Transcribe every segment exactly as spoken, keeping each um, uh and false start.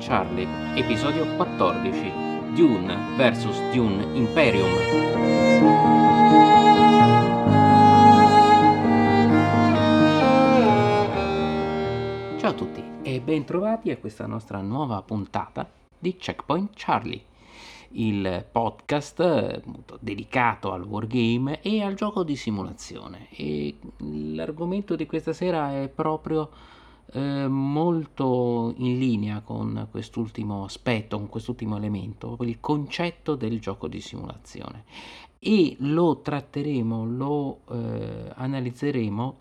Checkpoint Charlie, episodio quattordici, Dune vs Dune Imperium. Ciao a tutti e bentrovati a questa nostra nuova puntata di Checkpoint Charlie, il podcast dedicato al wargame e al gioco di simulazione. E l'argomento di questa sera è proprio eh, molto in linea con quest'ultimo aspetto, con quest'ultimo elemento, il concetto del gioco di simulazione, e lo tratteremo, lo eh, analizzeremo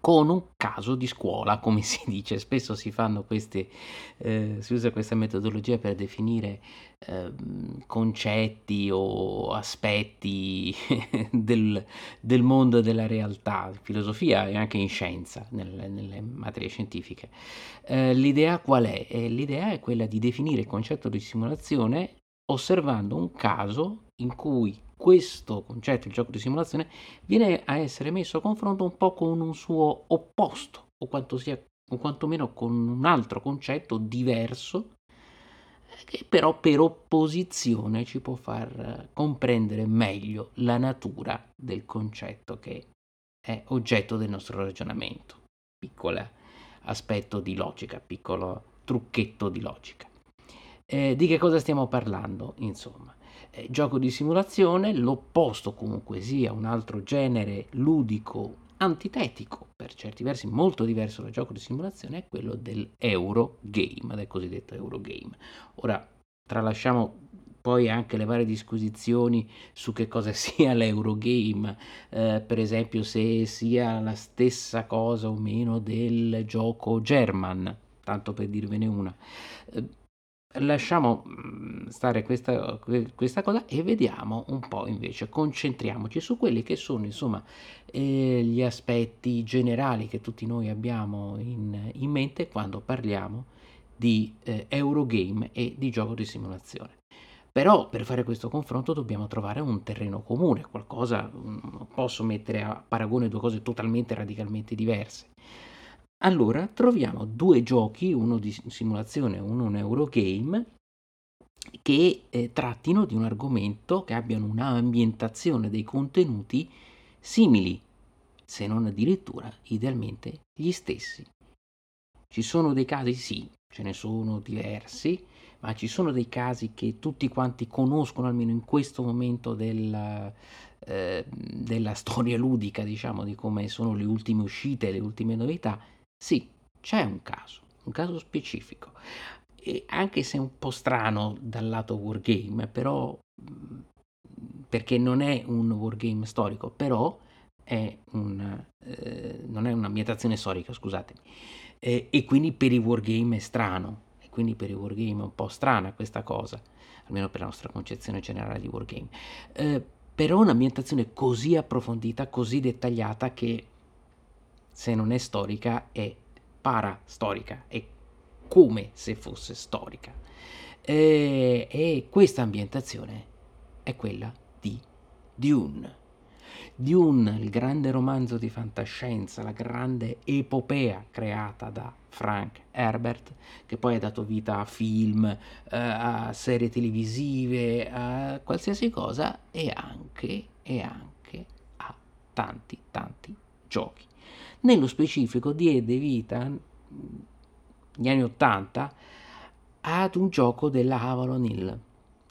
con un caso di scuola, come si dice. Spesso si fanno queste eh, si usa questa metodologia per definire eh, concetti o aspetti del, del mondo e della realtà, in filosofia e anche in scienza, nelle, nelle materie scientifiche. Eh, l'idea qual è? Eh, l'idea è quella di definire il concetto di simulazione osservando un caso in cui questo concetto, il gioco di simulazione, viene a essere messo a confronto un po' con un suo opposto, o quanto sia, o quantomeno con un altro concetto diverso, che però per opposizione ci può far comprendere meglio la natura del concetto che è oggetto del nostro ragionamento. Piccolo aspetto di logica, piccolo trucchetto di logica. Eh, di che cosa stiamo parlando, insomma? Eh, gioco di simulazione, l'opposto comunque sia un altro genere ludico antitetico, per certi versi molto diverso dal gioco di simulazione, è quello del Eurogame, del cosiddetto Eurogame. Ora tralasciamo poi anche le varie disquisizioni su che cosa sia l'Eurogame, eh, per esempio se sia la stessa cosa o meno del gioco German, tanto per dirvene una. Eh, Lasciamo stare questa, questa cosa e vediamo un po', invece concentriamoci su quelli che sono, insomma, eh, gli aspetti generali che tutti noi abbiamo in, in mente quando parliamo di eh, Eurogame e di gioco di simulazione. Però per fare questo confronto dobbiamo trovare un terreno comune, qualcosa, non posso mettere a paragone due cose totalmente radicalmente diverse. Allora troviamo due giochi, uno di simulazione e uno un Eurogame, che eh, trattino di un argomento, che abbiano un'ambientazione dei contenuti simili, se non addirittura idealmente gli stessi. Ci sono dei casi, sì, ce ne sono diversi, ma ci sono dei casi che tutti quanti conoscono, almeno in questo momento della, eh, della storia ludica, diciamo, di come sono le ultime uscite, le ultime novità. Sì, c'è un caso, un caso specifico, e anche se un po' strano dal lato wargame, però, perché non è un wargame storico, però è un, eh, non è un'ambientazione storica, scusatemi, eh, e quindi per i wargame è strano, e quindi per i wargame è un po' strana questa cosa, almeno per la nostra concezione generale di wargame, eh, però un'ambientazione così approfondita, così dettagliata, che se non è storica è parastorica, è come se fosse storica, e, e questa ambientazione è quella di Dune. Dune, il grande romanzo di fantascienza, la grande epopea creata da Frank Herbert, che poi ha dato vita a film, a serie televisive, a qualsiasi cosa, e anche, e anche a tanti tanti giochi. Nello specifico diede vita, negli anni ottanta, ad un gioco della Avalon Hill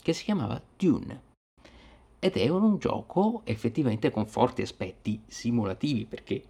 che si chiamava Dune, ed è un gioco effettivamente con forti aspetti simulativi, perché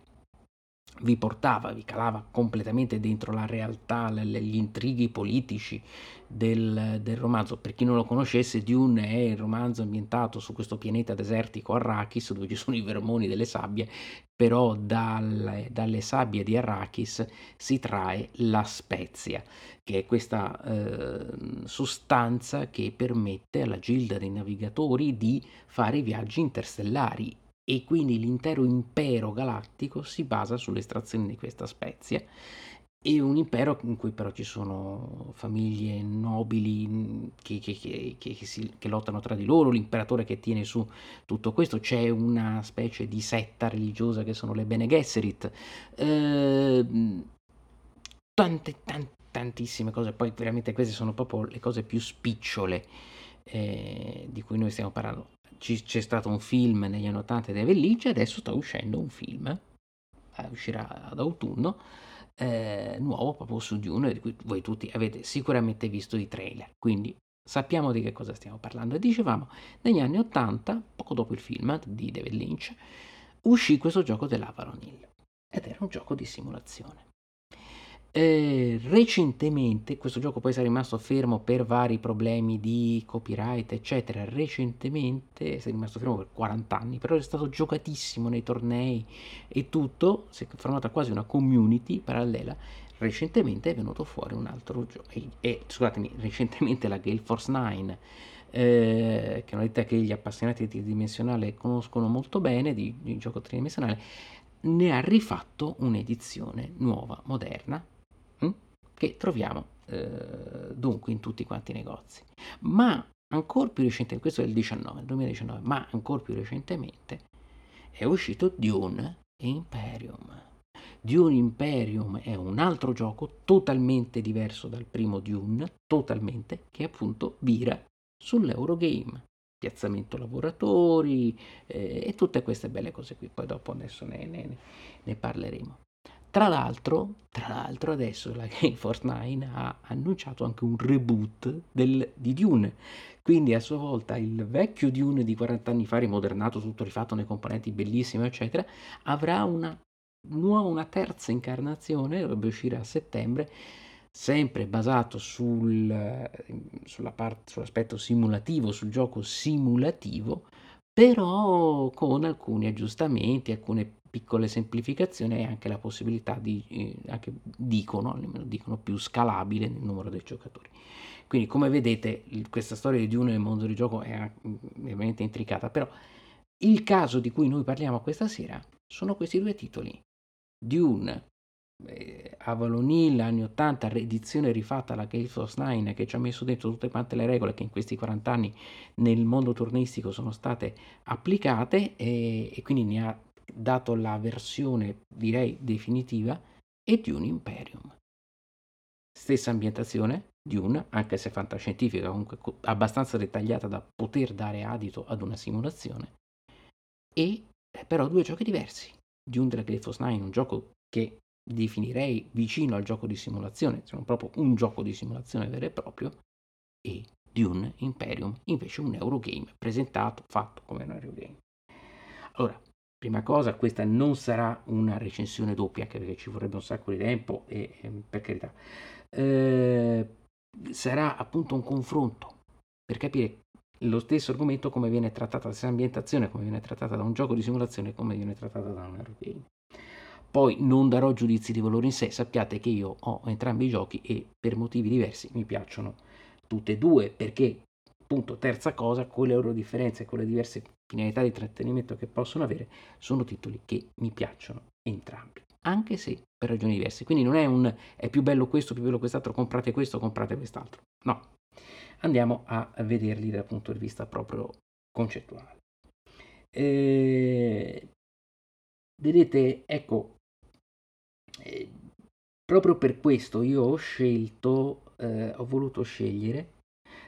vi portava, vi calava completamente dentro la realtà, le, gli intrighi politici del, del romanzo. Per chi non lo conoscesse, Dune è il romanzo ambientato su questo pianeta desertico Arrakis, dove ci sono i vermoni delle sabbie, però dal, dalle sabbie di Arrakis si trae la spezia, che è questa eh, sostanza che permette alla Gilda dei Navigatori di fare i viaggi interstellari, e quindi l'intero impero galattico si basa sull'estrazione di questa spezia. È un impero in cui però ci sono famiglie nobili che, che, che, che, si, che lottano tra di loro, l'imperatore che tiene su tutto questo, c'è una specie di setta religiosa che sono le Bene Gesserit, eh, tante, tante tantissime cose, poi veramente queste sono proprio le cose più spicciole eh, di cui noi stiamo parlando. C- c'è stato un film negli anni ottanta di David Lynch, adesso sta uscendo un film, eh, uscirà ad autunno, eh, nuovo proprio su Dune, di cui voi tutti avete sicuramente visto i trailer, quindi sappiamo di che cosa stiamo parlando. E dicevamo, negli anni ottanta, poco dopo il film di David Lynch, uscì questo gioco dell'Avalon Hill, ed era un gioco di simulazione. Eh, recentemente, questo gioco poi è rimasto fermo per vari problemi di copyright eccetera, recentemente è rimasto fermo per quaranta anni, però è stato giocatissimo nei tornei e tutto, si è formata quasi una community parallela. Recentemente è venuto fuori un altro gioco, e, e scusatemi, recentemente la Gale Force Nine, eh, che è una ditta che gli appassionati di tridimensionale conoscono molto bene, di, di gioco tridimensionale, ne ha rifatto un'edizione nuova, moderna, che troviamo eh, dunque in tutti quanti i negozi, ma ancora più recentemente, questo è il diciannove, duemiladiciannove, ma ancora più recentemente è uscito Dune Imperium. Dune Imperium è un altro gioco totalmente diverso dal primo Dune, totalmente, che appunto vira sull'Eurogame, piazzamento lavoratori eh, e tutte queste belle cose qui, poi dopo adesso ne, ne, ne parleremo. Tra l'altro, tra l'altro adesso la Gale Force Nine ha annunciato anche un reboot del, di Dune, quindi a sua volta il vecchio Dune di quaranta anni fa, rimodernato, tutto rifatto nei componenti bellissime eccetera, avrà una nuova, una terza incarnazione, dovrebbe uscire a settembre, sempre basato sul, sulla parte, sull'aspetto simulativo, sul gioco simulativo, però con alcuni aggiustamenti, alcune piccole semplificazioni e anche la possibilità di, eh, anche dicono, dicono più scalabile nel numero dei giocatori. Quindi come vedete il, questa storia di Dune nel mondo del gioco è veramente intricata, però il caso di cui noi parliamo questa sera sono questi due titoli. Dune, eh, Avalon Hill, anni ottanta, edizione rifatta la Gale Force Nine, che ci ha messo dentro tutte quante le regole che in questi quaranta anni nel mondo turnistico sono state applicate e, e quindi ne ha dato la versione direi definitiva, e Dune Imperium. Stessa ambientazione, Dune, anche se fantascientifica, comunque abbastanza dettagliata da poter dare adito ad una simulazione, e però due giochi diversi. Dune della Gale Force Nine, un gioco che definirei vicino al gioco di simulazione, se non proprio un gioco di simulazione vero e proprio, e Dune Imperium, invece un Eurogame, presentato, fatto come un Eurogame. Allora, prima cosa, questa non sarà una recensione doppia, anche perché ci vorrebbe un sacco di tempo e, e per carità, eh, sarà appunto un confronto per capire lo stesso argomento come viene trattata, se l'ambientazione come viene trattata da un gioco di simulazione, come viene trattata da un Eurogame. Poi non darò giudizi di valore in sé, sappiate che io ho entrambi i giochi e per motivi diversi mi piacciono tutte e due, perché appunto, terza cosa, con le loro differenze e con le diverse finalità di trattenimento che possono avere, sono titoli che mi piacciono entrambi, anche se per ragioni diverse. Quindi non è un è più bello questo, più bello quest'altro, comprate questo, comprate quest'altro. No, andiamo a vederli dal punto di vista proprio concettuale. Eh, vedete, ecco, eh, proprio per questo io ho scelto, eh, ho voluto scegliere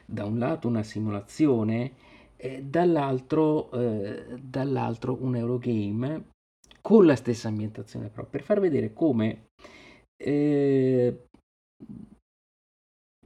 da un lato una simulazione, E dall'altro, eh, dall'altro un Eurogame con la stessa ambientazione, però per far vedere come eh,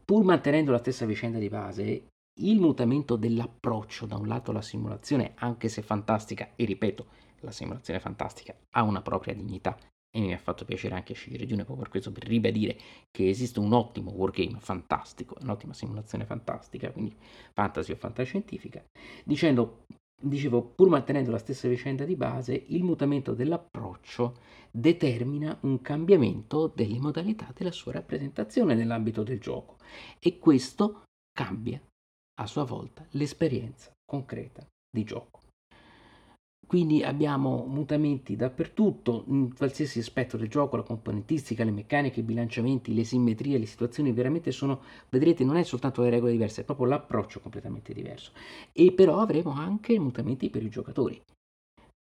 pur mantenendo la stessa vicenda di base, il mutamento dell'approccio da un lato alla simulazione, anche se fantastica, e ripeto, la simulazione fantastica ha una propria dignità e mi ha fatto piacere anche scegliere Dune proprio per questo, per ribadire che esiste un ottimo wargame fantastico, un'ottima simulazione fantastica, quindi fantasy o fantascientifica, dicendo, dicevo, pur mantenendo la stessa vicenda di base, il mutamento dell'approccio determina un cambiamento delle modalità della sua rappresentazione nell'ambito del gioco, e questo cambia a sua volta l'esperienza concreta di gioco. Quindi abbiamo mutamenti dappertutto, in qualsiasi aspetto del gioco, la componentistica, le meccaniche, i bilanciamenti, le simmetrie, le situazioni, veramente sono, vedrete, non è soltanto le regole diverse, è proprio l'approccio completamente diverso. E però avremo anche mutamenti per i giocatori.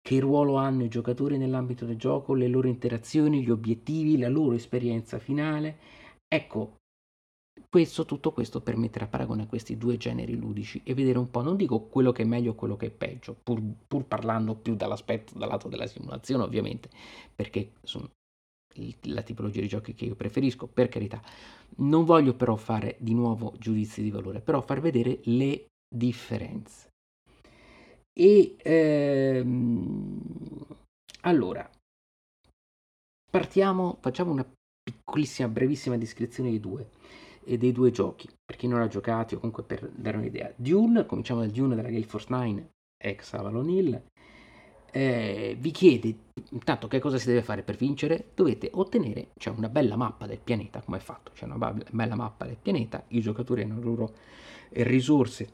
Che ruolo hanno i giocatori nell'ambito del gioco, le loro interazioni, gli obiettivi, la loro esperienza finale. Ecco, Questo, tutto questo permetterà paragone a questi due generi ludici e vedere un po', non dico quello che è meglio o quello che è peggio, pur, pur parlando più dall'aspetto, dal lato della simulazione ovviamente, perché sono la tipologia di giochi che io preferisco, per carità. Non voglio però fare di nuovo giudizi di valore, però far vedere le differenze. E ehm, allora partiamo, facciamo una piccolissima, brevissima descrizione dei due e dei due giochi, per chi non l'ha giocato o comunque per dare un'idea. Dune, cominciamo dal Dune della Gale Force Nine, ex Avalon Hill, eh, vi chiede intanto che cosa si deve fare per vincere. Dovete ottenere, c'è cioè una bella mappa del pianeta, come è fatto, c'è cioè una bella mappa del pianeta, i giocatori hanno le loro risorse,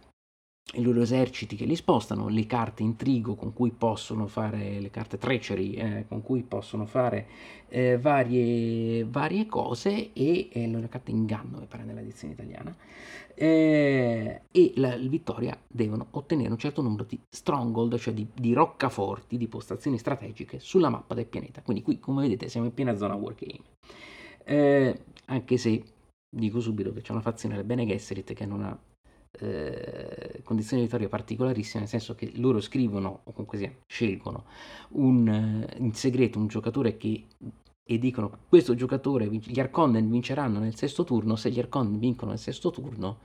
i loro eserciti che li spostano, le carte intrigo con cui possono fare, le carte treachery eh, con cui possono fare eh, varie, varie cose, e eh, la carta inganno mi pare nell'edizione italiana, eh, e la, la vittoria devono ottenere un certo numero di stronghold, cioè di, di roccaforti, di postazioni strategiche sulla mappa del pianeta. Quindi qui, come vedete, siamo in piena zona wargame, eh, anche se dico subito che c'è una fazione del Bene Gesserit che non ha Eh, condizioni di vittoria particolarissime, nel senso che loro scrivono, o comunque sia, scelgono un, in segreto un giocatore che, e dicono questo giocatore, gli Harkonnen vinceranno nel sesto turno, se gli Harkonnen vincono nel sesto turno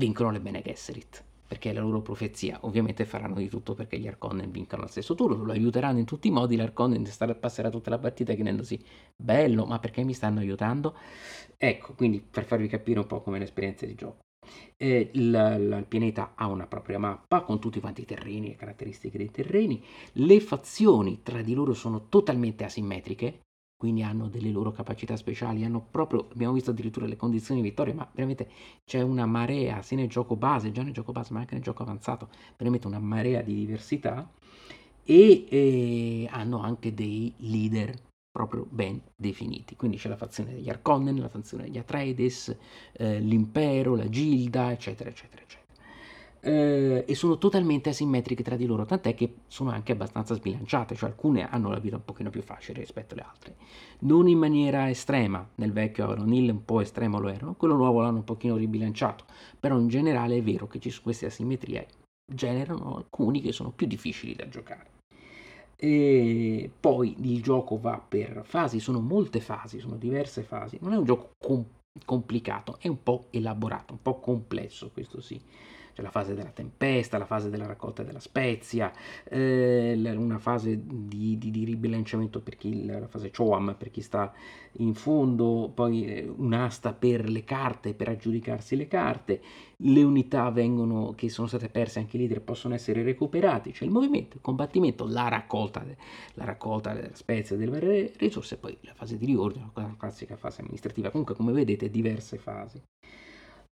vincono le Bene Gesserit, perché è la loro profezia. Ovviamente faranno di tutto perché gli Harkonnen vincano al sesto turno, lo aiuteranno in tutti i modi, l'Harkonnen passerà tutta la partita chiedendosi bello, ma perché mi stanno aiutando? Ecco, quindi per farvi capire un po' com'è l'esperienza di gioco. Eh, la, la, il pianeta ha una propria mappa con tutti quanti i terreni e caratteristiche dei terreni. Le fazioni tra di loro sono totalmente asimmetriche, quindi hanno delle loro capacità speciali, hanno proprio, abbiamo visto addirittura le condizioni di vittoria, ma veramente c'è una marea, sia nel gioco base, già nel gioco base, ma anche nel gioco avanzato, veramente una marea di diversità, e eh, hanno anche dei leader proprio ben definiti. Quindi c'è la fazione degli Harkonnen, la fazione degli Atreides, eh, l'impero, la gilda, eccetera, eccetera, eccetera. Eh, e sono totalmente asimmetriche tra di loro, tant'è che sono anche abbastanza sbilanciate, cioè alcune hanno la vita un pochino più facile rispetto alle altre. Non in maniera estrema, nel vecchio Avalon Hill un po' estremo lo erano, quello nuovo l'hanno un pochino ribilanciato, però in generale è vero che ci sono queste asimmetrie, generano alcuni che sono più difficili da giocare. E poi il gioco va per fasi, sono molte fasi, sono diverse fasi, non è un gioco com- complicato, è un po' elaborato, un po' complesso, questo sì. C'è la fase della tempesta, la fase della raccolta della spezia, eh, una fase di, di, di ribilanciamento per chi, la fase CHOAM per chi sta in fondo, poi eh, un'asta per le carte, per aggiudicarsi le carte, le unità vengono, che sono state perse, anche i leader possono essere recuperati, c'è il movimento, il combattimento, la raccolta, la raccolta della spezia, delle risorse, poi la fase di riordino, la classica fase amministrativa. Comunque, come vedete, diverse fasi.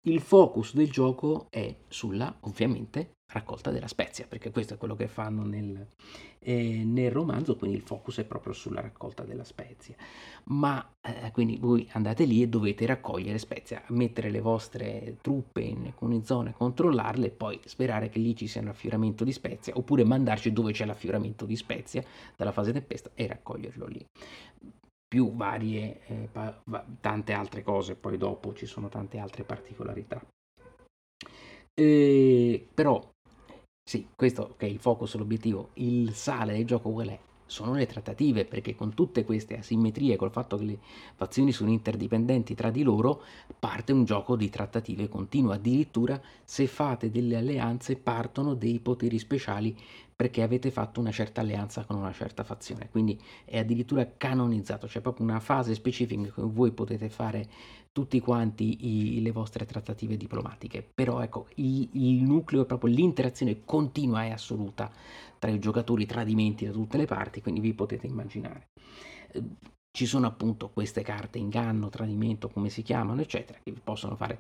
Il focus del gioco è sulla, ovviamente, raccolta della spezia, perché questo è quello che fanno nel, eh, nel romanzo, quindi il focus è proprio sulla raccolta della spezia. Ma eh, quindi voi andate lì e dovete raccogliere spezia, mettere le vostre truppe in alcune zone, controllarle e poi sperare che lì ci sia un affioramento di spezia, oppure mandarci dove c'è l'affioramento di spezia dalla fase tempesta e raccoglierlo lì. Più varie, eh, pa- va- tante altre cose, poi dopo ci sono tante altre particolarità. E, però, sì, questo che è il focus, l'obiettivo, il sale del gioco qual è? Sono le trattative, perché con tutte queste asimmetrie, col fatto che le fazioni sono interdipendenti tra di loro, parte un gioco di trattative continuo. Addirittura, se fate delle alleanze, partono dei poteri speciali perché avete fatto una certa alleanza con una certa fazione, quindi è addirittura canonizzato, c'è proprio una fase specifica in cui voi potete fare tutti quanti i, le vostre trattative diplomatiche. Però ecco, il, il nucleo è proprio l'interazione continua e assoluta tra i giocatori, tradimenti da tutte le parti, quindi vi potete immaginare. Ci sono appunto queste carte inganno, tradimento, come si chiamano, eccetera, che vi possono fare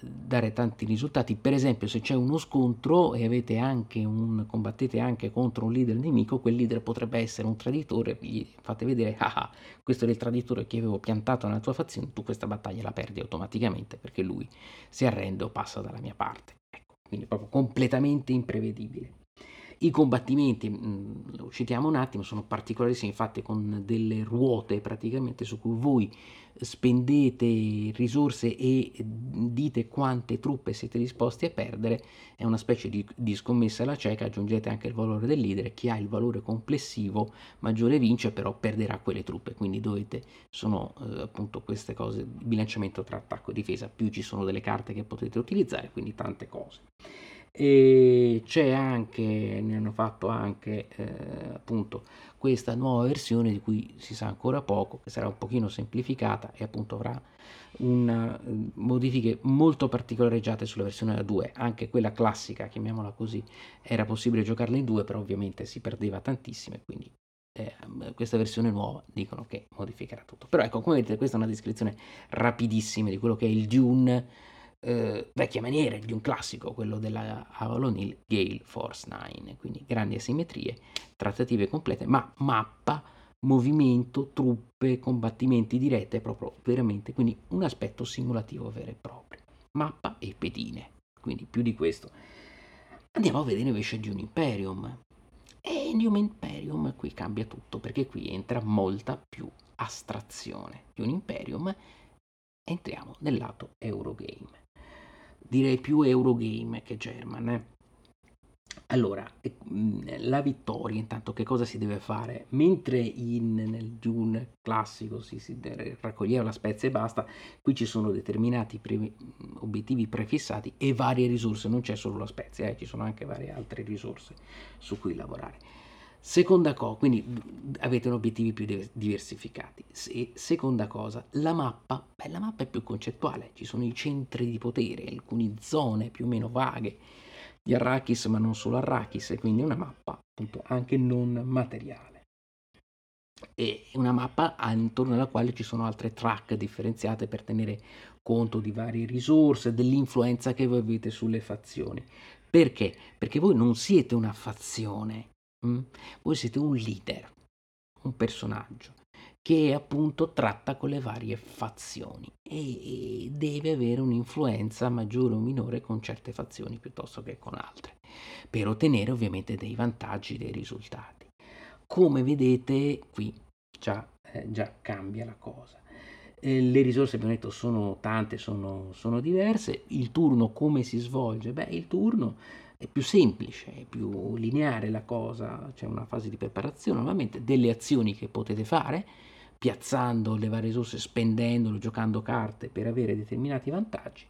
dare tanti risultati. Per esempio, se c'è uno scontro e avete anche un combattete anche contro un leader nemico, quel leader potrebbe essere un traditore, gli fate vedere ah, questo era il traditore che avevo piantato nella tua fazione, tu questa battaglia la perdi automaticamente perché lui si arrende o passa dalla mia parte. Ecco, quindi proprio completamente imprevedibile. I combattimenti, mh, lo citiamo un attimo, sono particolarissimi, fatti con delle ruote praticamente su cui voi spendete risorse e dite quante truppe siete disposti a perdere. È una specie di, di scommessa alla cieca, aggiungete anche il valore del leader, chi ha il valore complessivo maggiore vince, però perderà quelle truppe, quindi dovete, sono eh, appunto queste cose, bilanciamento tra attacco e difesa, più ci sono delle carte che potete utilizzare, quindi tante cose. E c'è anche, ne hanno fatto anche eh, appunto questa nuova versione di cui si sa ancora poco, che sarà un pochino semplificata e appunto avrà una, modifiche molto particolareggiate sulla versione da due. Anche quella classica, chiamiamola così, era possibile giocarla in due, però ovviamente si perdeva tantissime, quindi Eh, questa versione nuova dicono che modificherà tutto. Però ecco, come vedete, questa è una descrizione rapidissima di quello che è il Dune eh, vecchia maniera, il Dune classico, quello della Avalon Hill Gale Force Nine, quindi grandi asimmetrie, trattative complete, ma mappa, movimento, truppe, combattimenti dirette, proprio veramente, quindi un aspetto simulativo vero e proprio, mappa e pedine, quindi più di questo. Andiamo a vedere invece Dune Imperium. E Dune Imperium qui cambia tutto, perché qui entra molta più astrazione. Dune Imperium entriamo nel lato Eurogame. Direi più Eurogame che German. Eh? Allora, la vittoria, intanto che cosa si deve fare? Mentre in, nel Dune classico si, si raccoglieva la spezia e basta, qui ci sono determinati pre, obiettivi prefissati e varie risorse, non c'è solo la spezia, eh, ci sono anche varie altre risorse su cui lavorare. Seconda cosa, quindi avete obiettivi più diversificati. Se, seconda cosa, la mappa, beh, la mappa è più concettuale, ci sono i centri di potere, alcune zone più o meno vaghe di Arrakis, ma non solo Arrakis, e quindi una mappa appunto anche non materiale. E una mappa intorno alla quale ci sono altre track differenziate per tenere conto di varie risorse, dell'influenza che voi avete sulle fazioni. Perché? Perché voi non siete una fazione, mh? Voi siete un leader, un personaggio che appunto tratta con le varie fazioni e deve avere un'influenza maggiore o minore con certe fazioni piuttosto che con altre, per ottenere ovviamente dei vantaggi, dei risultati. Come vedete qui già, eh, già cambia la cosa. Eh, le risorse, abbiamo detto, sono tante, sono, sono diverse. Il turno come si svolge? Beh, il turno è più semplice, è più lineare la cosa, c'è una fase di preparazione, ovviamente delle azioni che potete fare, piazzando le varie risorse, spendendole, giocando carte per avere determinati vantaggi.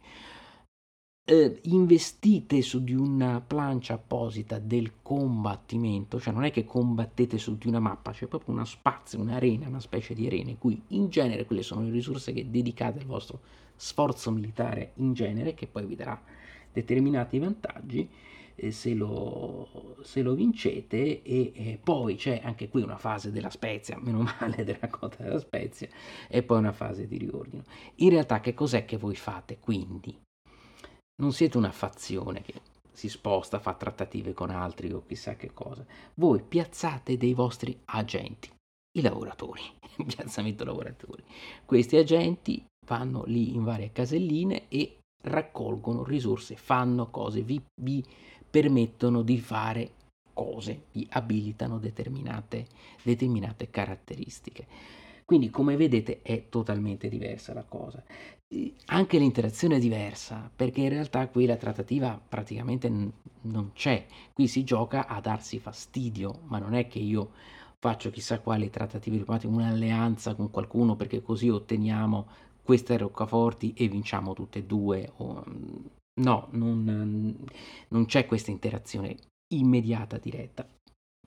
Eh, investite su di una plancia apposita del combattimento, cioè non è che combattete su di una mappa, c'è proprio uno spazio, un'arena, una specie di arena in cui in genere quelle sono le risorse che dedicate al vostro sforzo militare in genere, che poi vi darà determinati vantaggi eh, se, lo, se lo vincete. E, e poi c'è anche qui una fase della spezia, meno male, della raccolta della spezia, e poi una fase di riordino. In realtà che cos'è che voi fate? Quindi non siete una fazione che si sposta, fa trattative con altri o chissà che cosa, voi piazzate dei vostri agenti, i lavoratori, piazzamento lavoratori. Questi agenti vanno lì in varie caselline e raccolgono risorse, fanno cose, vi, vi permettono di fare cose, vi abilitano determinate, determinate caratteristiche. Quindi come vedete è totalmente diversa la cosa. Anche l'interazione è diversa, perché in realtà qui la trattativa praticamente n- non c'è, qui si gioca a darsi fastidio, ma non è che io faccio chissà quali trattative diplomatiche, un'alleanza con qualcuno perché così otteniamo queste roccaforti e vinciamo tutte e due. No, non, non c'è questa interazione immediata, diretta.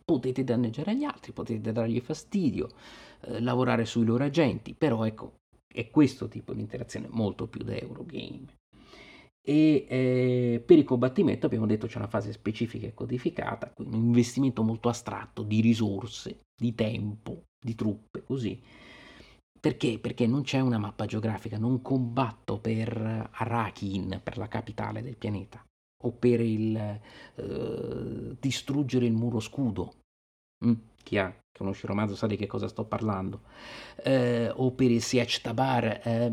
Potete danneggiare gli altri, potete dargli fastidio, eh, lavorare sui loro agenti, però ecco, è questo tipo di interazione molto più da Eurogame. E eh, per il combattimento abbiamo detto c'è una fase specifica e codificata, quindi un investimento molto astratto di risorse, di tempo, di truppe, così. Perché? Perché non c'è una mappa geografica, non combatto per Arrakis, per la capitale del pianeta, o per il eh, distruggere il muro scudo, mm, chi ha, che conosce il romanzo sa di che cosa sto parlando, eh, o per il Siege Tabar, eh,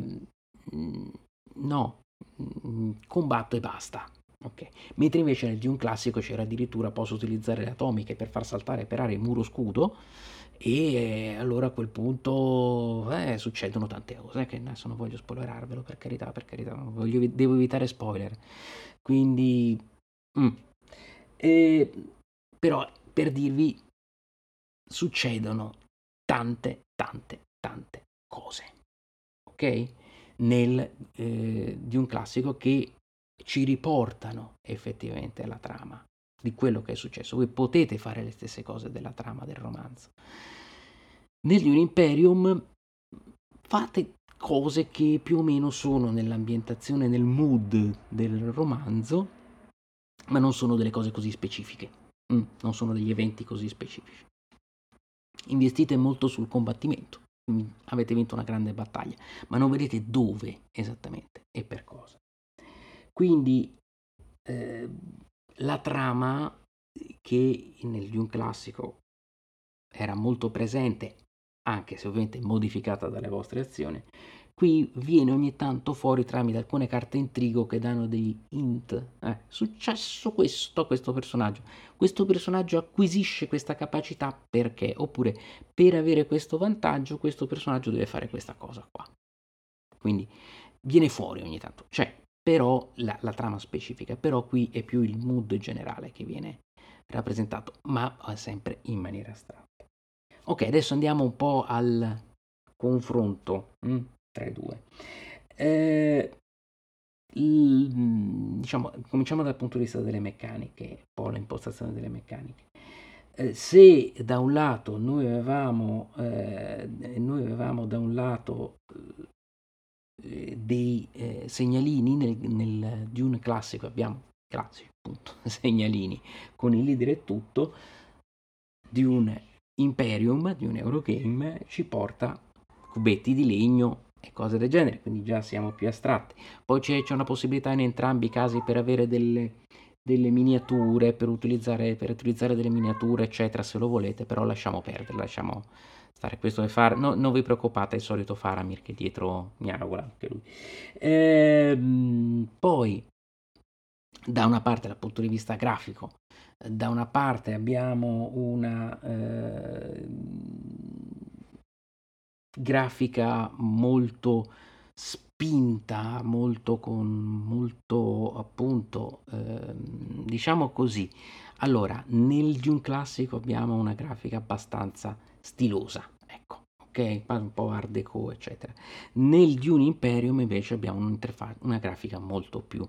no, combatto e basta, Ok. Mentre invece nel Dune classico c'era addirittura posso utilizzare le atomiche per far saltare per aria il muro scudo, e allora a quel punto eh, succedono tante cose che adesso non voglio spoilerarvelo, per carità, per carità, voglio, devo evitare spoiler, quindi mm. e, però per dirvi succedono tante tante tante cose, ok? Nel eh, Dune classico che ci riportano effettivamente alla trama di quello che è successo. Voi potete fare le stesse cose della trama del romanzo. Nel Dune Imperium fate cose che più o meno sono nell'ambientazione, nel mood del romanzo, ma non sono delle cose così specifiche, mm, non sono degli eventi così specifici. Investite molto sul combattimento, mm, avete vinto una grande battaglia, ma non vedete dove esattamente e per cosa. Quindi eh, la trama, che nel Dune classico era molto presente, anche se ovviamente modificata dalle vostre azioni, qui viene ogni tanto fuori tramite alcune carte intrigo che danno degli hint. Eh, successo questo a questo personaggio, questo personaggio acquisisce questa capacità perché, oppure per avere questo vantaggio questo personaggio deve fare questa cosa qua. Quindi viene fuori ogni tanto, cioè però la, la trama specifica, però qui è più il mood generale che viene rappresentato, ma sempre in maniera astratta. Ok, adesso andiamo un po' al confronto mh, tra i due. Eh, il, diciamo, cominciamo dal punto di vista delle meccaniche, un po' l'impostazione delle meccaniche. Eh, se da un lato noi avevamo, eh, noi avevamo da un lato eh, dei eh, segnalini nel, nel Dune classico, abbiamo classico, appunto, segnalini con il leader e tutto. Dune Imperium, Dune Eurogame ci porta cubetti di legno e cose del genere, quindi già siamo più astratti. Poi c'è, c'è una possibilità in entrambi i casi per avere delle, delle miniature, per utilizzare, per utilizzare delle miniature eccetera, se lo volete, però lasciamo perdere, lasciamo stare. Questo è Far... no, non vi preoccupate, è il solito Faramir che dietro mi augura anche lui. Ehm, poi da una parte dal punto di vista grafico, da una parte abbiamo una eh, grafica molto spinta, molto con molto appunto eh, diciamo così. Allora, nel Dune classico abbiamo una grafica abbastanza stilosa, ecco, ok, un po' art deco eccetera. Nel Dune Imperium invece abbiamo un'interfaccia, una grafica molto più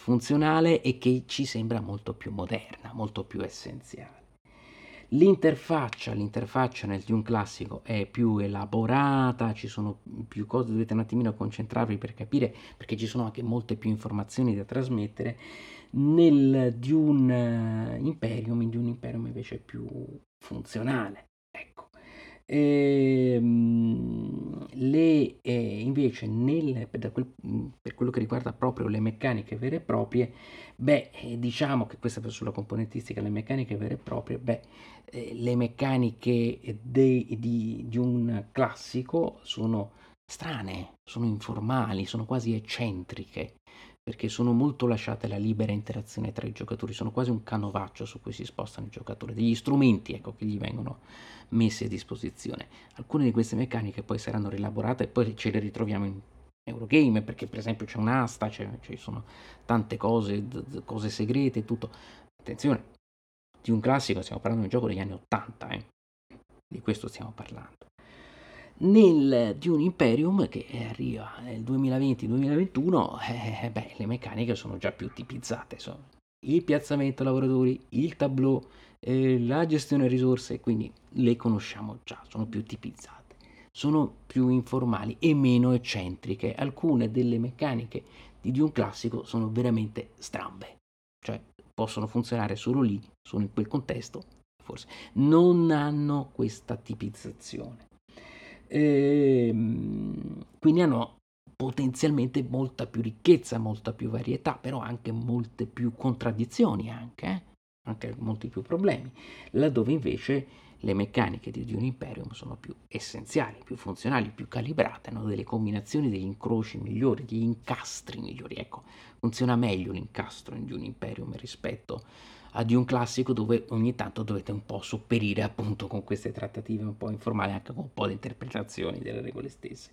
funzionale e che ci sembra molto più moderna, molto più essenziale. L'interfaccia, l'interfaccia nel Dune classico è più elaborata, ci sono più cose, dovete un attimino concentrarvi per capire, perché ci sono anche molte più informazioni da trasmettere. Nel Dune Imperium, in Dune Imperium invece è più funzionale. Ecco, e, le, eh, invece nel, per, quel, per quello che riguarda proprio le meccaniche vere e proprie, beh, diciamo che questa è sulla componentistica, le meccaniche vere e proprie, beh, eh, le meccaniche de, di, di un classico sono strane, sono informali, sono quasi eccentriche, perché sono molto lasciate alla libera interazione tra i giocatori, sono quasi un canovaccio su cui si spostano i giocatori, degli strumenti, ecco, che gli vengono messi a disposizione. Alcune di queste meccaniche poi saranno rielaborate e poi ce le ritroviamo in Eurogame, perché per esempio c'è un'asta, ci sono tante cose, d- d- cose segrete e tutto. Attenzione, di un classico stiamo parlando di un gioco degli anni ottanta, eh? Di questo stiamo parlando. Nel Dune Imperium, che arriva nel duemilaventi duemilaventuno, eh, beh, le meccaniche sono già più tipizzate, sono il piazzamento lavoratori, il tableau, eh, la gestione risorse, quindi le conosciamo già, sono più tipizzate, sono più informali e meno eccentriche. Alcune delle meccaniche di Dune classico sono veramente strambe, cioè possono funzionare solo lì, solo in quel contesto, forse non hanno questa tipizzazione. Eh, quindi hanno potenzialmente molta più ricchezza, molta più varietà, però anche molte più contraddizioni, anche, eh? Anche molti più problemi, laddove invece le meccaniche di Dune Imperium sono più essenziali, più funzionali, più calibrate, hanno delle combinazioni, degli incroci migliori, degli incastri migliori. Ecco, funziona meglio l'incastro in Dune Imperium rispetto a Dune classico, dove ogni tanto dovete un po' sopperire appunto con queste trattative un po' informali, anche con un po' di interpretazioni delle regole stesse.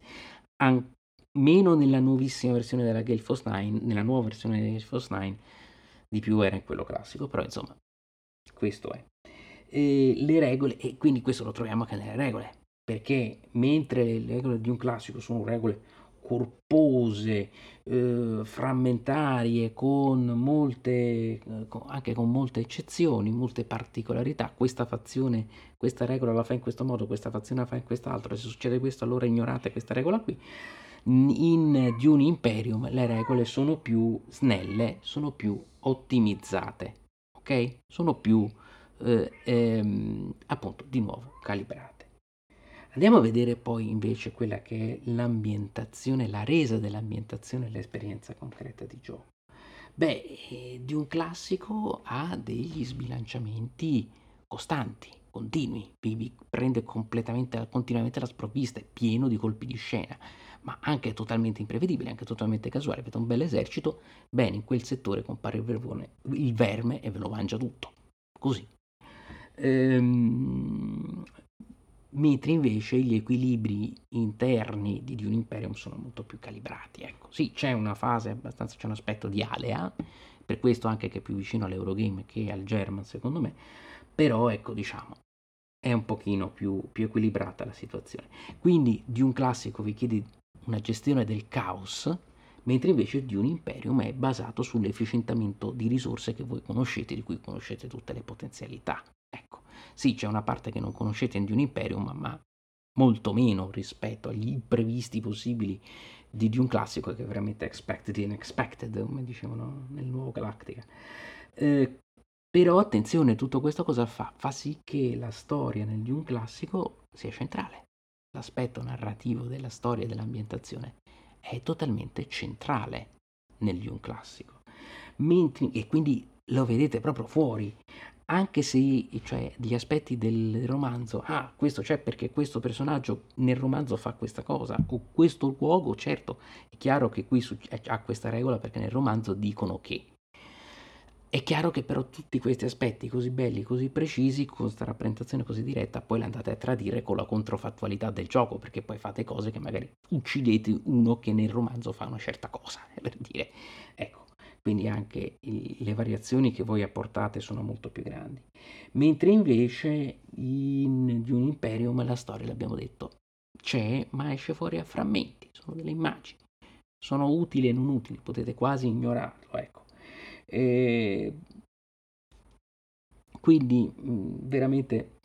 An- meno nella nuovissima versione della Gale Force Nine, nella nuova versione della Gale Force Nine di più era in quello classico, però insomma questo è. E le regole, e quindi questo lo troviamo anche nelle regole, perché mentre le regole di un classico sono regole corpose, eh, frammentarie, con molte eh, con, anche con molte eccezioni, molte particolarità, questa fazione, questa regola la fa in questo modo, questa fazione la fa in quest'altro, se succede questo allora ignorate questa regola qui. In Dune Imperium le regole sono più snelle, sono più ottimizzate, ok? Sono più eh, ehm, appunto di nuovo calibrate. Andiamo a vedere poi invece quella che è l'ambientazione, la resa dell'ambientazione e l'esperienza concreta di gioco. Beh, Dune classico ha degli sbilanciamenti costanti, continui, vi prende completamente, continuamente alla sprovvista, è pieno di colpi di scena, ma anche totalmente imprevedibile, anche totalmente casuale. Avete un bel esercito, bene, in quel settore compare il verme, il verme e ve lo mangia tutto, così. Ehm, mentre invece gli equilibri interni di Dune Imperium sono molto più calibrati, ecco. Sì, c'è una fase abbastanza, c'è un aspetto di alea, per questo anche che è più vicino all'Eurogame che al German, secondo me, però ecco, diciamo, è un pochino più, più equilibrata la situazione. Quindi Dune classico vi chiede una gestione del caos, mentre invece Dune Imperium è basato sull'efficientamento di risorse che voi conoscete, di cui conoscete tutte le potenzialità. Ecco, sì, c'è una parte che non conoscete in Dune Imperium, ma molto meno rispetto agli imprevisti possibili di Dune classico, che è veramente expected unexpected, come dicevano nel nuovo Galactica. Eh, però attenzione, tutto questo cosa fa? Fa sì che la storia nel Dune classico sia centrale. L'aspetto narrativo della storia e dell'ambientazione è totalmente centrale nel Dune classico. Mentre, e quindi lo vedete proprio fuori, anche se, cioè, gli aspetti del romanzo, ah, questo c'è perché questo personaggio nel romanzo fa questa cosa, o questo luogo, certo, è chiaro che qui ha questa regola perché nel romanzo dicono che. È chiaro che però tutti questi aspetti così belli, così precisi, con questa rappresentazione così diretta, poi le andate a tradire con la controfattualità del gioco, perché poi fate cose che magari uccidete uno che nel romanzo fa una certa cosa, per dire. Ecco. Quindi anche i, le variazioni che voi apportate sono molto più grandi. Mentre invece in Dune Imperium la storia, l'abbiamo detto, c'è, ma esce fuori a frammenti, sono delle immagini, sono utili e non utili, potete quasi ignorarlo, ecco. E quindi veramente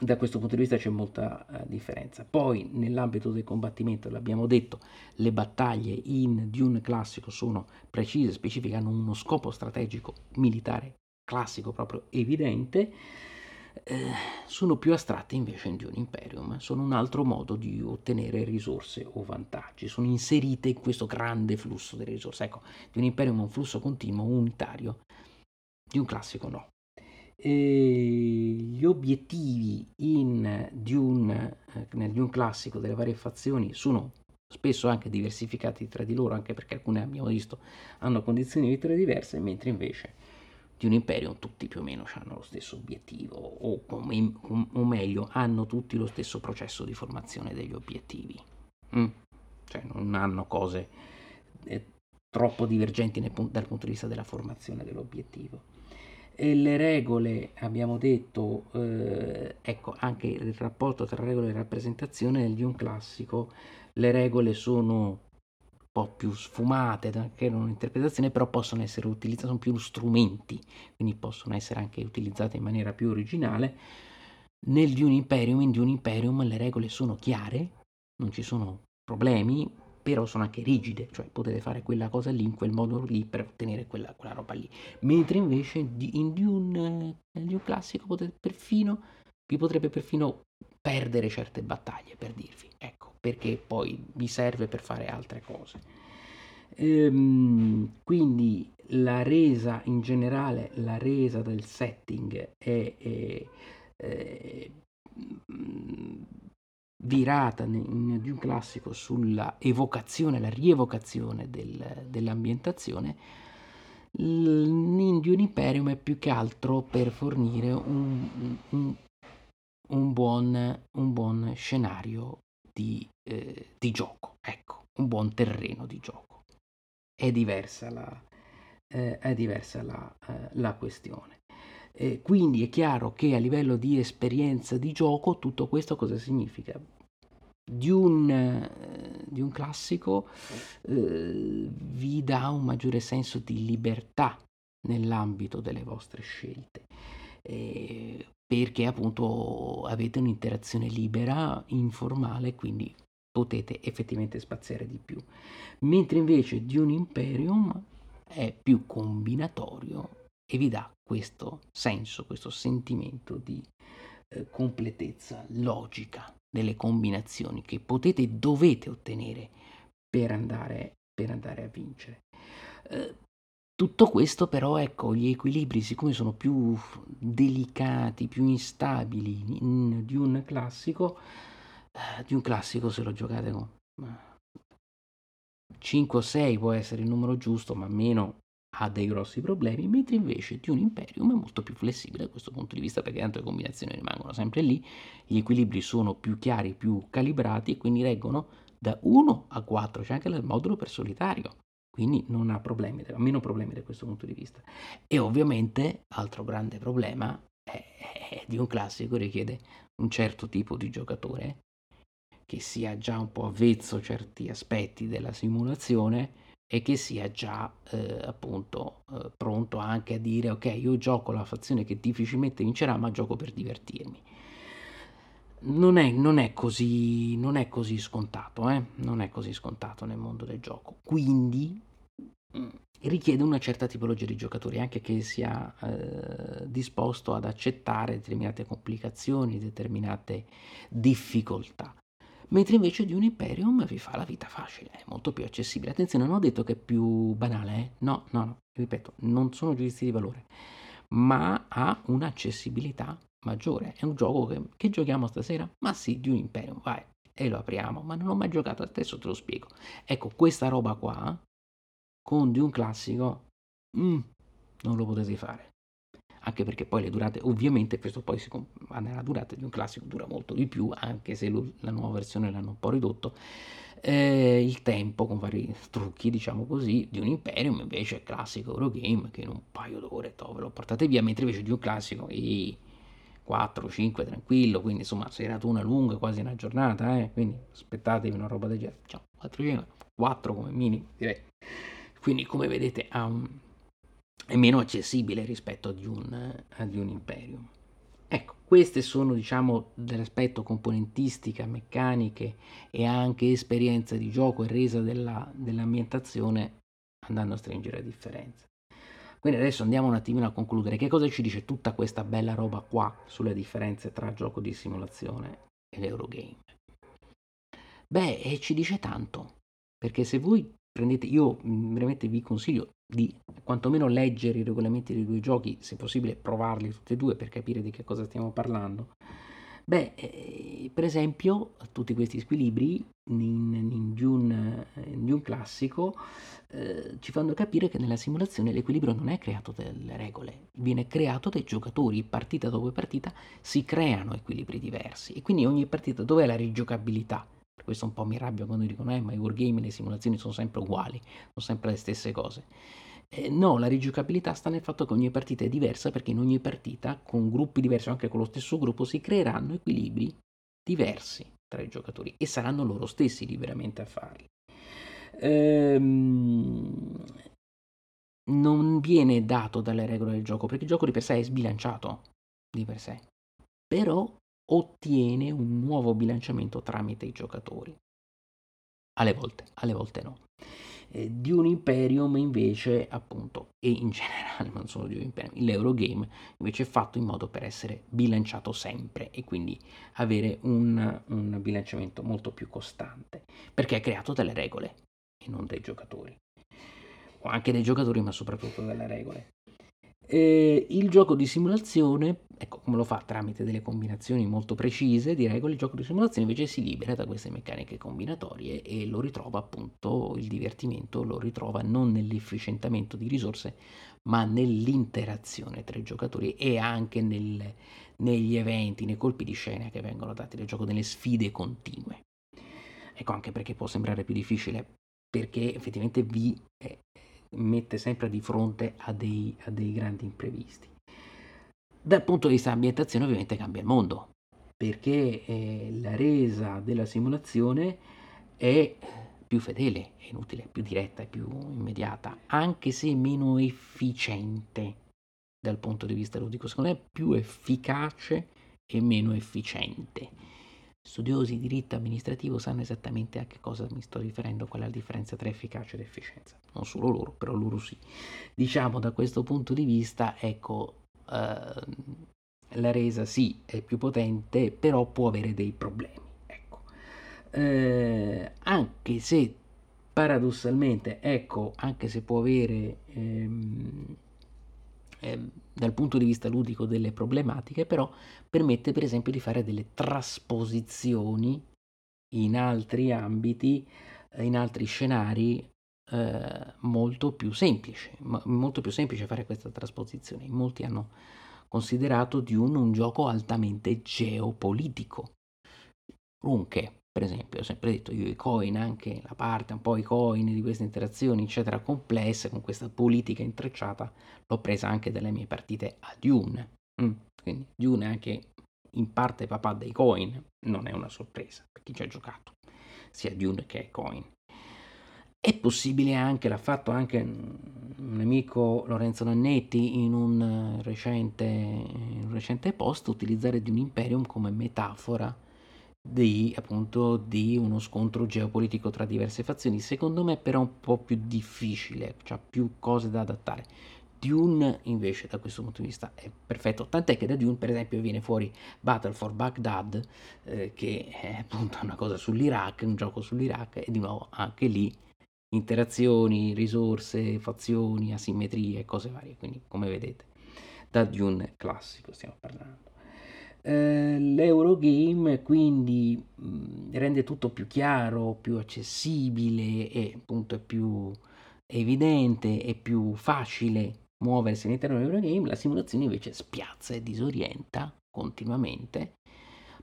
da questo punto di vista c'è molta uh, differenza. Poi nell'ambito del combattimento, l'abbiamo detto, le battaglie in Dune classico sono precise, specifiche, hanno uno scopo strategico militare classico proprio evidente, eh, sono più astratte invece in Dune Imperium, sono un altro modo di ottenere risorse o vantaggi, sono inserite in questo grande flusso delle risorse. Ecco, Dune Imperium è un flusso continuo, unitario, Dune classico no. E gli obiettivi in Dune, nel Dune classico, delle varie fazioni sono spesso anche diversificati tra di loro, anche perché alcune, abbiamo visto, hanno condizioni di vittoria diverse, mentre invece Dune Imperium tutti più o meno hanno lo stesso obiettivo, o, come, o meglio, hanno tutti lo stesso processo di formazione degli obiettivi, mm. cioè non hanno cose eh, troppo divergenti nel, dal punto di vista della formazione dell'obiettivo. E le regole, abbiamo detto, eh, ecco, anche il rapporto tra regole e rappresentazione nel Dune classico, le regole sono un po' più sfumate, anche non interpretazione, però possono essere utilizzate, sono più strumenti, quindi possono essere anche utilizzate in maniera più originale. Nel Dune Imperium, in Dune Imperium le regole sono chiare, non ci sono problemi, però sono anche rigide, cioè potete fare quella cosa lì in quel modo lì per ottenere quella, quella roba lì, mentre invece in Dune, nel Dune classico potete perfino, vi potrebbe perfino perdere certe battaglie, per dirvi, ecco, perché poi vi serve per fare altre cose. Ehm, quindi la resa in generale, la resa del setting è, è eh, virata in Dune classico sulla evocazione, la rievocazione del, dell'ambientazione, in Dune Imperium è più che altro per fornire un, un, un, buon, un buon scenario di, eh, di gioco, ecco, un buon terreno di gioco. È diversa la, eh, è diversa la, eh, la questione. Eh, quindi è chiaro che a livello di esperienza di gioco tutto questo cosa significa? Di un, eh, di un classico eh, vi dà un maggiore senso di libertà nell'ambito delle vostre scelte, eh, perché appunto avete un'interazione libera, informale, quindi potete effettivamente spaziare di più, mentre invece di un Imperium è più combinatorio e vi dà questo senso, questo sentimento di eh, completezza logica delle combinazioni che potete e dovete ottenere per andare, per andare a vincere. Eh, tutto questo però, ecco, gli equilibri, siccome sono più delicati, più instabili in, di un classico, eh, di un classico se lo giocate con cinque o sei può essere il numero giusto, ma meno ha dei grossi problemi, mentre invece di un Imperium è molto più flessibile da questo punto di vista, perché tanto le combinazioni rimangono sempre lì, gli equilibri sono più chiari, più calibrati, e quindi reggono da uno a quattro, c'è anche il modulo per solitario, quindi non ha problemi, ha meno problemi da questo punto di vista. E ovviamente, altro grande problema, è, è di un classico richiede un certo tipo di giocatore che sia già un po' avvezzo a certi aspetti della simulazione, e che sia già eh, appunto eh, pronto anche a dire ok, io gioco la fazione che difficilmente vincerà, ma gioco per divertirmi. Non è, non è così non è così scontato, eh? Non è così scontato nel mondo del gioco, quindi mh, richiede una certa tipologia di giocatori anche che sia eh, disposto ad accettare determinate complicazioni, determinate difficoltà. Mentre invece di un Imperium vi fa la vita facile, è molto più accessibile. Attenzione, non ho detto che è più banale, eh? No, no, no, ripeto, non sono giudizi di valore, ma ha un'accessibilità maggiore. È un gioco che, che giochiamo stasera? Ma sì, di un Imperium, vai, e lo apriamo, ma non ho mai giocato, adesso te lo spiego. Ecco, questa roba qua, con di un classico, mm, non lo potete fare. Anche perché poi le durate, ovviamente questo poi si va nella durata di un classico, dura molto di più, anche se lo, la nuova versione l'hanno un po' ridotto, eh, il tempo con vari trucchi, diciamo così. Di un Imperium invece è classico Eurogame, che in un paio d'ore to, ve lo portate via, mentre invece di un classico i quattro cinque tranquillo, quindi insomma serata una lunga, quasi una giornata, eh, quindi aspettatevi una roba del genere, diciamo quattro come minimo, direi. Quindi come vedete ha un... è meno accessibile rispetto ad un, ad un Imperium. Ecco, queste sono, diciamo, dell'aspetto componentistica, meccaniche e anche esperienza di gioco e resa della, dell'ambientazione, andando a stringere differenze. Quindi adesso andiamo un attimino a concludere. Che cosa ci dice tutta questa bella roba qua sulle differenze tra gioco di simulazione e l'Eurogame? Beh, e ci dice tanto, perché se voi prendete, io veramente vi consiglio di quantomeno leggere i regolamenti dei due giochi, se possibile provarli tutti e due per capire di che cosa stiamo parlando. Beh, eh, per esempio, tutti questi squilibri in Dune classico eh, ci fanno capire che nella simulazione l'equilibrio non è creato dalle regole, viene creato dai giocatori. Partita dopo partita si creano equilibri diversi, e quindi ogni partita, dov'è la rigiocabilità? Per questo un po' mi arrabbio quando dicono eh, ma i wargame e le simulazioni sono sempre uguali, sono sempre le stesse cose. Eh, no, la rigiocabilità sta nel fatto che ogni partita è diversa, perché in ogni partita, con gruppi diversi o anche con lo stesso gruppo, si creeranno equilibri diversi tra i giocatori, e saranno loro stessi liberamente a farli. Ehm, non viene dato dalle regole del gioco, perché il gioco di per sé è sbilanciato di per sé, però ottiene un nuovo bilanciamento tramite i giocatori. Alle volte, alle volte no. Eh, di un Imperium invece, appunto, e in generale non solo di un Imperium, l'Eurogame invece è fatto in modo per essere bilanciato sempre, e quindi avere un, un bilanciamento molto più costante, perché è creato dalle regole e non dai giocatori, o anche dai giocatori ma soprattutto dalle regole. Eh, il gioco di simulazione Ecco, come lo fa tramite delle combinazioni molto precise di regole, il gioco di simulazione invece si libera da queste meccaniche combinatorie e lo ritrova appunto il divertimento, lo ritrova non nell'efficientamento di risorse, ma nell'interazione tra i giocatori e anche nel, negli eventi, nei colpi di scena che vengono dati dal gioco, nelle sfide continue. Ecco, anche perché può sembrare più difficile, perché effettivamente vi eh, mette sempre di fronte a dei, a dei grandi imprevisti. Dal punto di vista ambientazione ovviamente cambia il mondo, perché eh, la resa della simulazione è più fedele, è inutile, più diretta, è più immediata, anche se meno efficiente dal punto di vista ludico. Secondo me è più efficace e meno efficiente. Studiosi di diritto amministrativo sanno esattamente a che cosa mi sto riferendo, qual è la differenza tra efficacia ed efficienza. Non solo loro, però loro sì. Diciamo, da questo punto di vista, ecco, Uh, la resa sì è più potente, però può avere dei problemi, ecco. Uh, anche se paradossalmente, ecco, anche se può avere ehm, ehm, dal punto di vista ludico delle problematiche, però permette per esempio di fare delle trasposizioni in altri ambiti, in altri scenari Uh, molto più semplice, ma molto più semplice fare questa trasposizione. In molti hanno considerato Dune un gioco altamente geopolitico. Runke, per esempio, ho sempre detto io i coin, anche la parte un po' i coin di queste interazioni eccetera complesse con questa politica intrecciata, l'ho presa anche dalle mie partite a Dune. Mm. Quindi Dune è anche in parte papà dei coin, non è una sorpresa per chi ci ha giocato, sia Dune che ai coin. È possibile anche, l'ha fatto anche un amico Lorenzo Nannetti in un recente, in un recente post, utilizzare Dune Imperium come metafora di, appunto, di uno scontro geopolitico tra diverse fazioni. Secondo me però è un po' più difficile, c'ha più cose da adattare. Dune invece da questo punto di vista è perfetto, tant'è che da Dune per esempio viene fuori Battle for Baghdad, eh, che è appunto una cosa sull'Iraq, un gioco sull'Iraq, e di nuovo anche lì interazioni, risorse, fazioni, asimmetrie, cose varie. Quindi, come vedete, da Dune classico stiamo parlando. Eh, L'Eurogame quindi mh, rende tutto più chiaro, più accessibile e appunto è più evidente, è più facile muoversi all'interno dell'Eurogame. La simulazione invece spiazza e disorienta continuamente,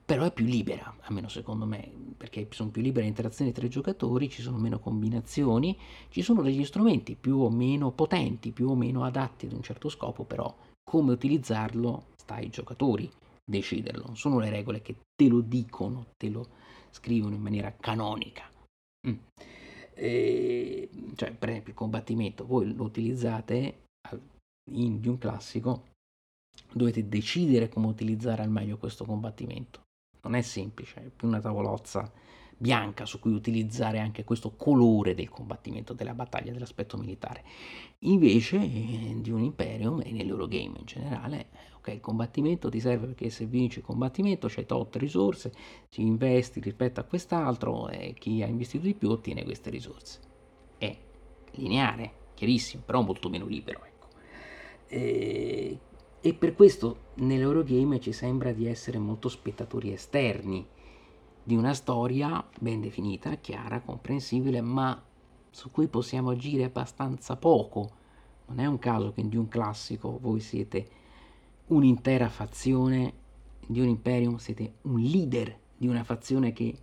però è più libera, almeno secondo me, perché sono più libere le interazioni tra i giocatori, ci sono meno combinazioni, ci sono degli strumenti più o meno potenti, più o meno adatti ad un certo scopo, però come utilizzarlo sta ai giocatori deciderlo, non sono le regole che te lo dicono, te lo scrivono in maniera canonica. Mm. E, cioè, per esempio il combattimento, voi lo utilizzate in Dune classico, dovete decidere come utilizzare al meglio questo combattimento. Non è semplice, è più una tavolozza bianca su cui utilizzare anche questo colore del combattimento, della battaglia, dell'aspetto militare. Invece di un Imperium e nell'Eurogame in generale, ok, il combattimento ti serve perché se vinci il combattimento c'hai tot risorse, ci investi rispetto a quest'altro e chi ha investito di più ottiene queste risorse. È lineare, chiarissimo, però molto meno libero, ecco. E... E per questo nell'Eurogame ci sembra di essere molto spettatori esterni di una storia ben definita, chiara, comprensibile, ma su cui possiamo agire abbastanza poco. Non è un caso che in Dune classico voi siete un'intera fazione, in Dune Imperium siete un leader di una fazione che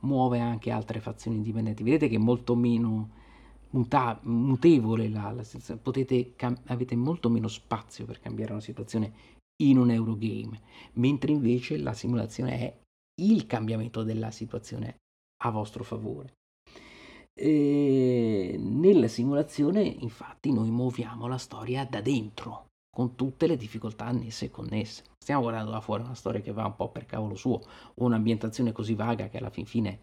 muove anche altre fazioni indipendenti. Vedete che è molto meno Muta- mutevole la, la situazione, potete cam- avete molto meno spazio per cambiare una situazione in un Eurogame, mentre invece la simulazione è il cambiamento della situazione a vostro favore. E nella simulazione infatti noi muoviamo la storia da dentro, con tutte le difficoltà annesse e connesse. Stiamo guardando da fuori una storia che va un po' per cavolo suo, o un'ambientazione così vaga che alla fin fine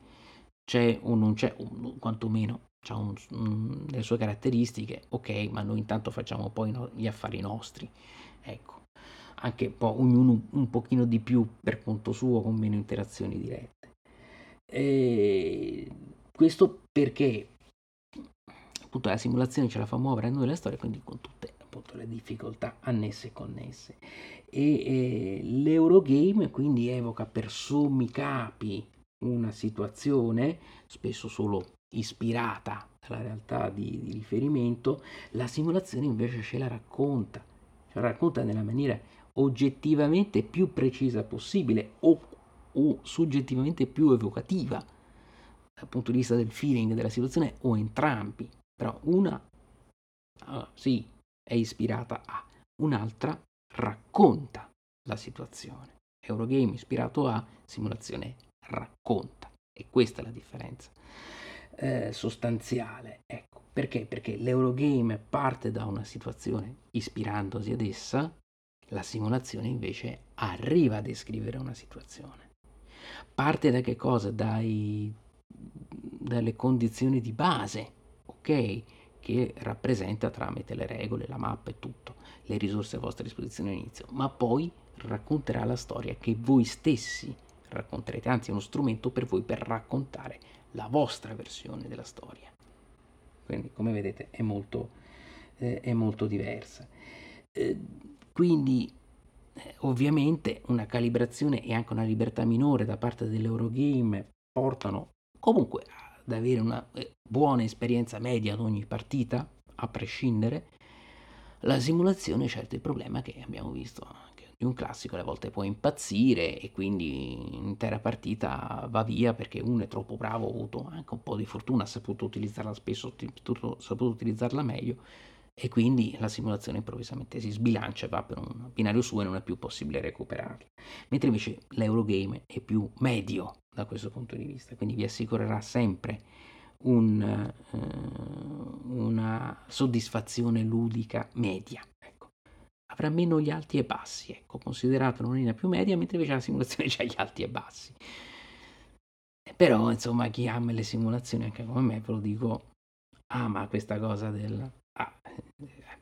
c'è o non c'è, o quantomeno ha un, un, le sue caratteristiche, ok, ma noi intanto facciamo poi no, gli affari nostri, ecco, anche po', ognuno un pochino di più per conto suo, con meno interazioni dirette. E questo perché appunto la simulazione ce la fa muovere a noi la storia, quindi con tutte appunto le difficoltà annesse e connesse. E eh, l'Eurogame quindi evoca per sommi capi una situazione, spesso solo ispirata alla realtà di, di riferimento. La simulazione invece ce la racconta, ce la racconta nella maniera oggettivamente più precisa possibile o, o soggettivamente più evocativa dal punto di vista del feeling della situazione, o entrambi, però una ah, sì, è ispirata a, un'altra racconta la situazione. Eurogame ispirato a, simulazione racconta, e questa è la differenza eh, sostanziale, ecco perché perché l'Eurogame parte da una situazione ispirandosi ad essa, la simulazione invece arriva a descrivere una situazione. Parte da che cosa? Dai, dalle condizioni di base, ok, che rappresenta tramite le regole, la mappa e tutto, le risorse a vostra disposizione all'inizio, ma poi racconterà la storia che voi stessi racconterete, anzi è uno strumento per voi per raccontare la vostra versione della storia. Quindi, come vedete, è molto, eh, è molto diversa. Eh, quindi eh, ovviamente una calibrazione e anche una libertà minore da parte dell'Eurogame portano comunque ad avere una eh, buona esperienza media ad ogni partita, a prescindere. La simulazione, certo, il problema che abbiamo visto anche di un classico, alle volte può impazzire e quindi l'intera partita va via perché uno è troppo bravo, ha avuto anche un po' di fortuna, ha saputo utilizzarla spesso, ha saputo utilizzarla meglio, e quindi la simulazione improvvisamente si sbilancia e va per un binario suo e non è più possibile recuperarla. Mentre invece l'Eurogame è più medio da questo punto di vista, quindi vi assicurerà sempre un, eh, una soddisfazione ludica media, ecco. Avrà meno gli alti e bassi, ecco, considerata una linea più media, mentre invece la simulazione c'ha gli alti e bassi. Però insomma, chi ama le simulazioni anche come me, ve lo dico, ama questa cosa del ah,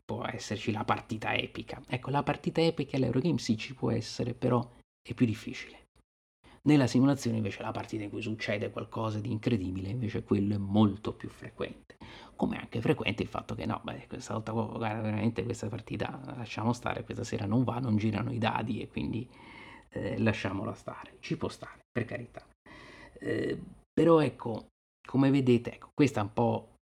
può esserci la partita epica. Ecco, la partita epica all'Eurogame sì, ci può essere, però è più difficile. Nella simulazione invece la partita in cui succede qualcosa di incredibile, invece quello è molto più frequente. Come anche frequente il fatto che no, beh, questa volta guarda, veramente questa partita lasciamo stare, questa sera non va, non girano i dadi e quindi eh, lasciamola stare. Ci può stare, per carità. Eh, però ecco, come vedete, ecco, questa è un po'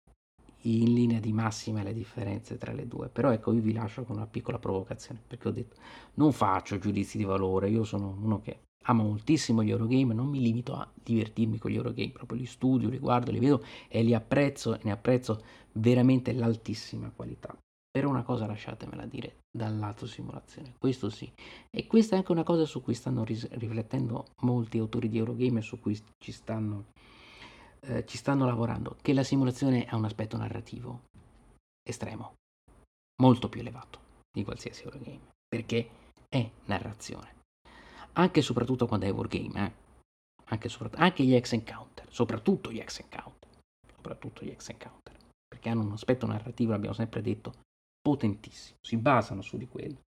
in linea di massima le differenze tra le due. Però ecco, io vi lascio con una piccola provocazione, perché ho detto non faccio giudizi di valore, io sono uno che amo moltissimo gli Eurogame, non mi limito a divertirmi con gli Eurogame, proprio li studio, li guardo, li vedo e li apprezzo, e ne apprezzo veramente l'altissima qualità. Però una cosa lasciatemela dire dal lato simulazione, questo sì, e questa è anche una cosa su cui stanno ris- riflettendo molti autori di Eurogame, su cui ci stanno eh, ci stanno lavorando, che la simulazione ha un aspetto narrativo estremo, molto più elevato di qualsiasi Eurogame, perché è narrazione. Anche e soprattutto quando è wargame, eh? anche, anche gli ex encounter, soprattutto gli ex encounter, soprattutto gli ex encounter, perché hanno un aspetto narrativo, l'abbiamo sempre detto, potentissimo, si basano su di quello.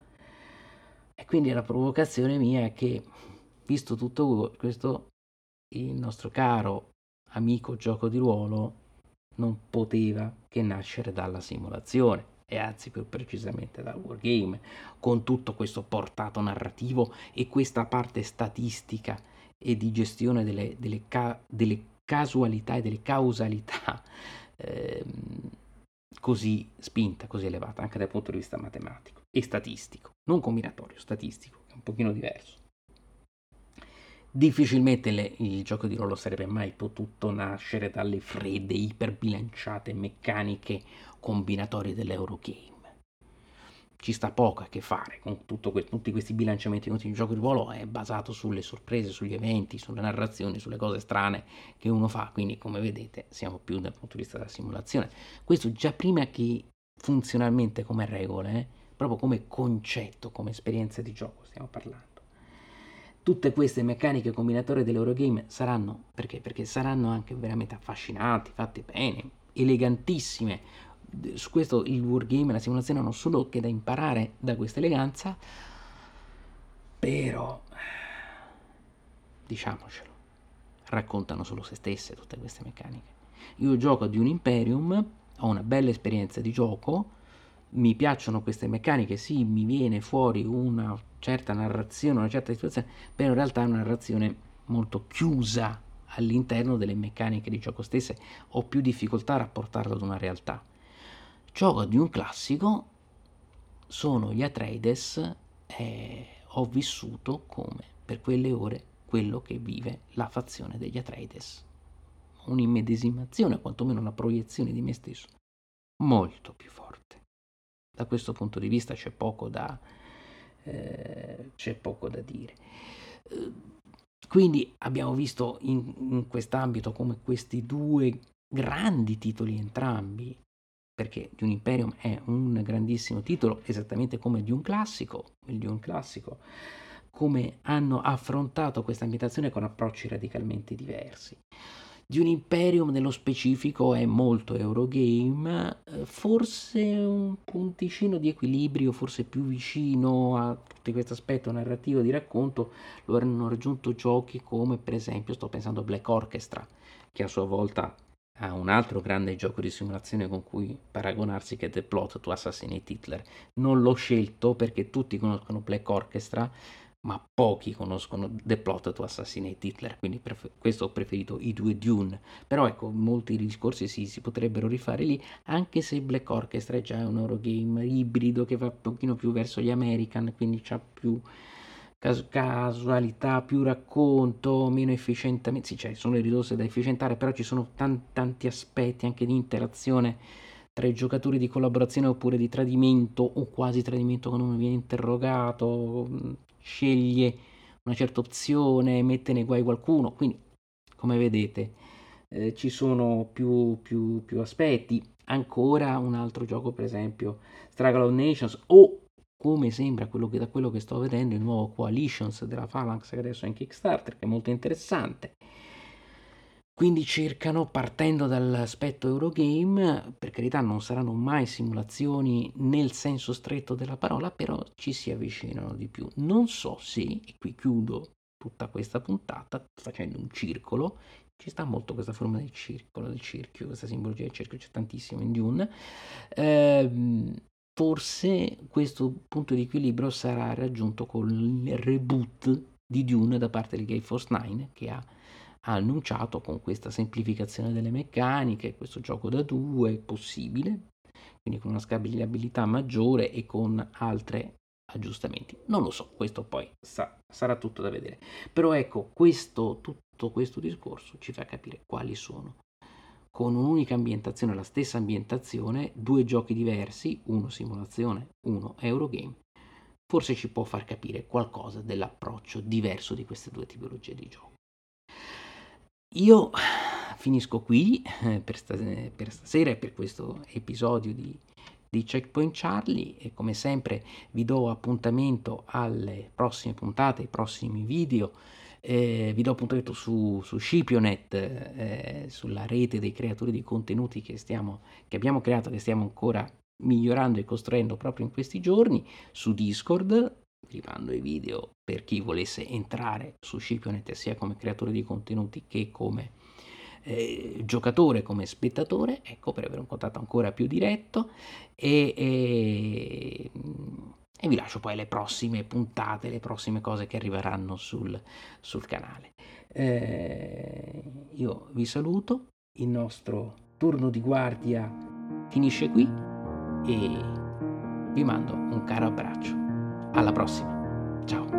E quindi la provocazione mia è che, visto tutto questo, il nostro caro amico gioco di ruolo non poteva che nascere dalla simulazione, e anzi più precisamente dal wargame, con tutto questo portato narrativo e questa parte statistica e di gestione delle, delle, ca- delle casualità e delle causalità ehm, così spinta, così elevata, anche dal punto di vista matematico e statistico, non combinatorio, statistico, è un pochino diverso. Difficilmente le, il gioco di ruolo sarebbe mai potuto nascere dalle fredde, iperbilanciate meccaniche combinatorie dell'Eurogame. Ci sta poco a che fare con tutto que- tutti questi bilanciamenti. Il gioco di ruolo è basato sulle sorprese, sugli eventi, sulle narrazioni, sulle cose strane che uno fa. Quindi, come vedete, siamo più dal punto di vista della simulazione. Questo già prima che funzionalmente come regole, eh, proprio come concetto, come esperienza di gioco stiamo parlando. Tutte queste meccaniche combinatorie dell'Eurogame saranno, perché? Perché saranno anche veramente affascinanti, fatte bene, elegantissime. Su questo il wargame e la simulazione hanno solo che da imparare da questa eleganza, però, diciamocelo, raccontano solo se stesse tutte queste meccaniche. Io gioco a Dune: Imperium, ho una bella esperienza di gioco, mi piacciono queste meccaniche, sì, mi viene fuori una certa narrazione, una certa situazione, però in realtà è una narrazione molto chiusa all'interno delle meccaniche di gioco stesse, ho più difficoltà a rapportarlo ad una realtà. Gioco di un classico sono gli Atreides, eh, ho vissuto come per quelle ore quello che vive la fazione degli Atreides, un'immedesimazione, quantomeno una proiezione di me stesso, molto più forte. Da questo punto di vista c'è poco da, eh, c'è poco da dire. Quindi abbiamo visto in, in quest'ambito come questi due grandi titoli entrambi, perché Dune: Imperium è un grandissimo titolo, esattamente come Dune classico, il Dune classico, come hanno affrontato questa ambientazione con approcci radicalmente diversi. Dune: Imperium nello specifico è molto Eurogame, forse un punticino di equilibrio, forse più vicino a tutto questo aspetto narrativo di racconto, lo hanno raggiunto giochi come per esempio, sto pensando a Black Orchestra, che a sua volta ha un altro grande gioco di simulazione con cui paragonarsi, che è The Plot to Assassinate Hitler. Non l'ho scelto perché tutti conoscono Black Orchestra, ma pochi conoscono The Plot to Assassinate Hitler, quindi per questo ho preferito i due Dune. Però ecco, molti discorsi si, si potrebbero rifare lì, anche se Black Orchestra è già un Eurogame ibrido che va un pochino più verso gli American, quindi c'ha più cas- casualità, più racconto, meno efficientamento, sì, cioè sono le risorse da efficientare, però ci sono tan- tanti aspetti anche di interazione tra i giocatori, di collaborazione oppure di tradimento o quasi tradimento quando uno viene interrogato, sceglie una certa opzione, mette nei guai qualcuno, quindi come vedete eh, ci sono più, più, più aspetti. Ancora un altro gioco, per esempio Struggle of Nations, o come sembra quello che, da quello che sto vedendo, il nuovo Coalitions della Phalanx, che adesso è in Kickstarter, che è molto interessante. Quindi cercano, partendo dall'aspetto Eurogame, per carità non saranno mai simulazioni nel senso stretto della parola, però ci si avvicinano di più. Non so se, e qui chiudo tutta questa puntata facendo un circolo, ci sta molto questa forma del circolo, del cerchio, questa simbologia del cerchio c'è tantissimo in Dune, ehm, forse questo punto di equilibrio sarà raggiunto con il reboot di Dune da parte di Gale Force Nine, che ha ha annunciato con questa semplificazione delle meccaniche, questo gioco da due possibile, quindi con una scalabilità maggiore e con altri aggiustamenti. Non lo so, questo poi sa, sarà tutto da vedere. Però ecco, questo, tutto questo discorso ci fa capire quali sono, con un'unica ambientazione, la stessa ambientazione, due giochi diversi, uno simulazione, uno Eurogame, forse ci può far capire qualcosa dell'approccio diverso di queste due tipologie di gioco. Io finisco qui eh, per, sta, eh, per stasera e per questo episodio di, di Checkpoint Charlie, e come sempre vi do appuntamento alle prossime puntate, ai prossimi video, eh, vi do appuntamento su, su Scipionet, eh, sulla rete dei creatori di contenuti che, stiamo, che abbiamo creato, che stiamo ancora migliorando e costruendo proprio in questi giorni, su Discord. Vi mando i video per chi volesse entrare su Scipionet sia come creatore di contenuti che come eh, giocatore, come spettatore, ecco, per avere un contatto ancora più diretto, e, e, e vi lascio poi le prossime puntate, le prossime cose che arriveranno sul, sul canale. Eh, io vi saluto, il nostro turno di guardia finisce qui e vi mando un caro abbraccio. Alla prossima, ciao!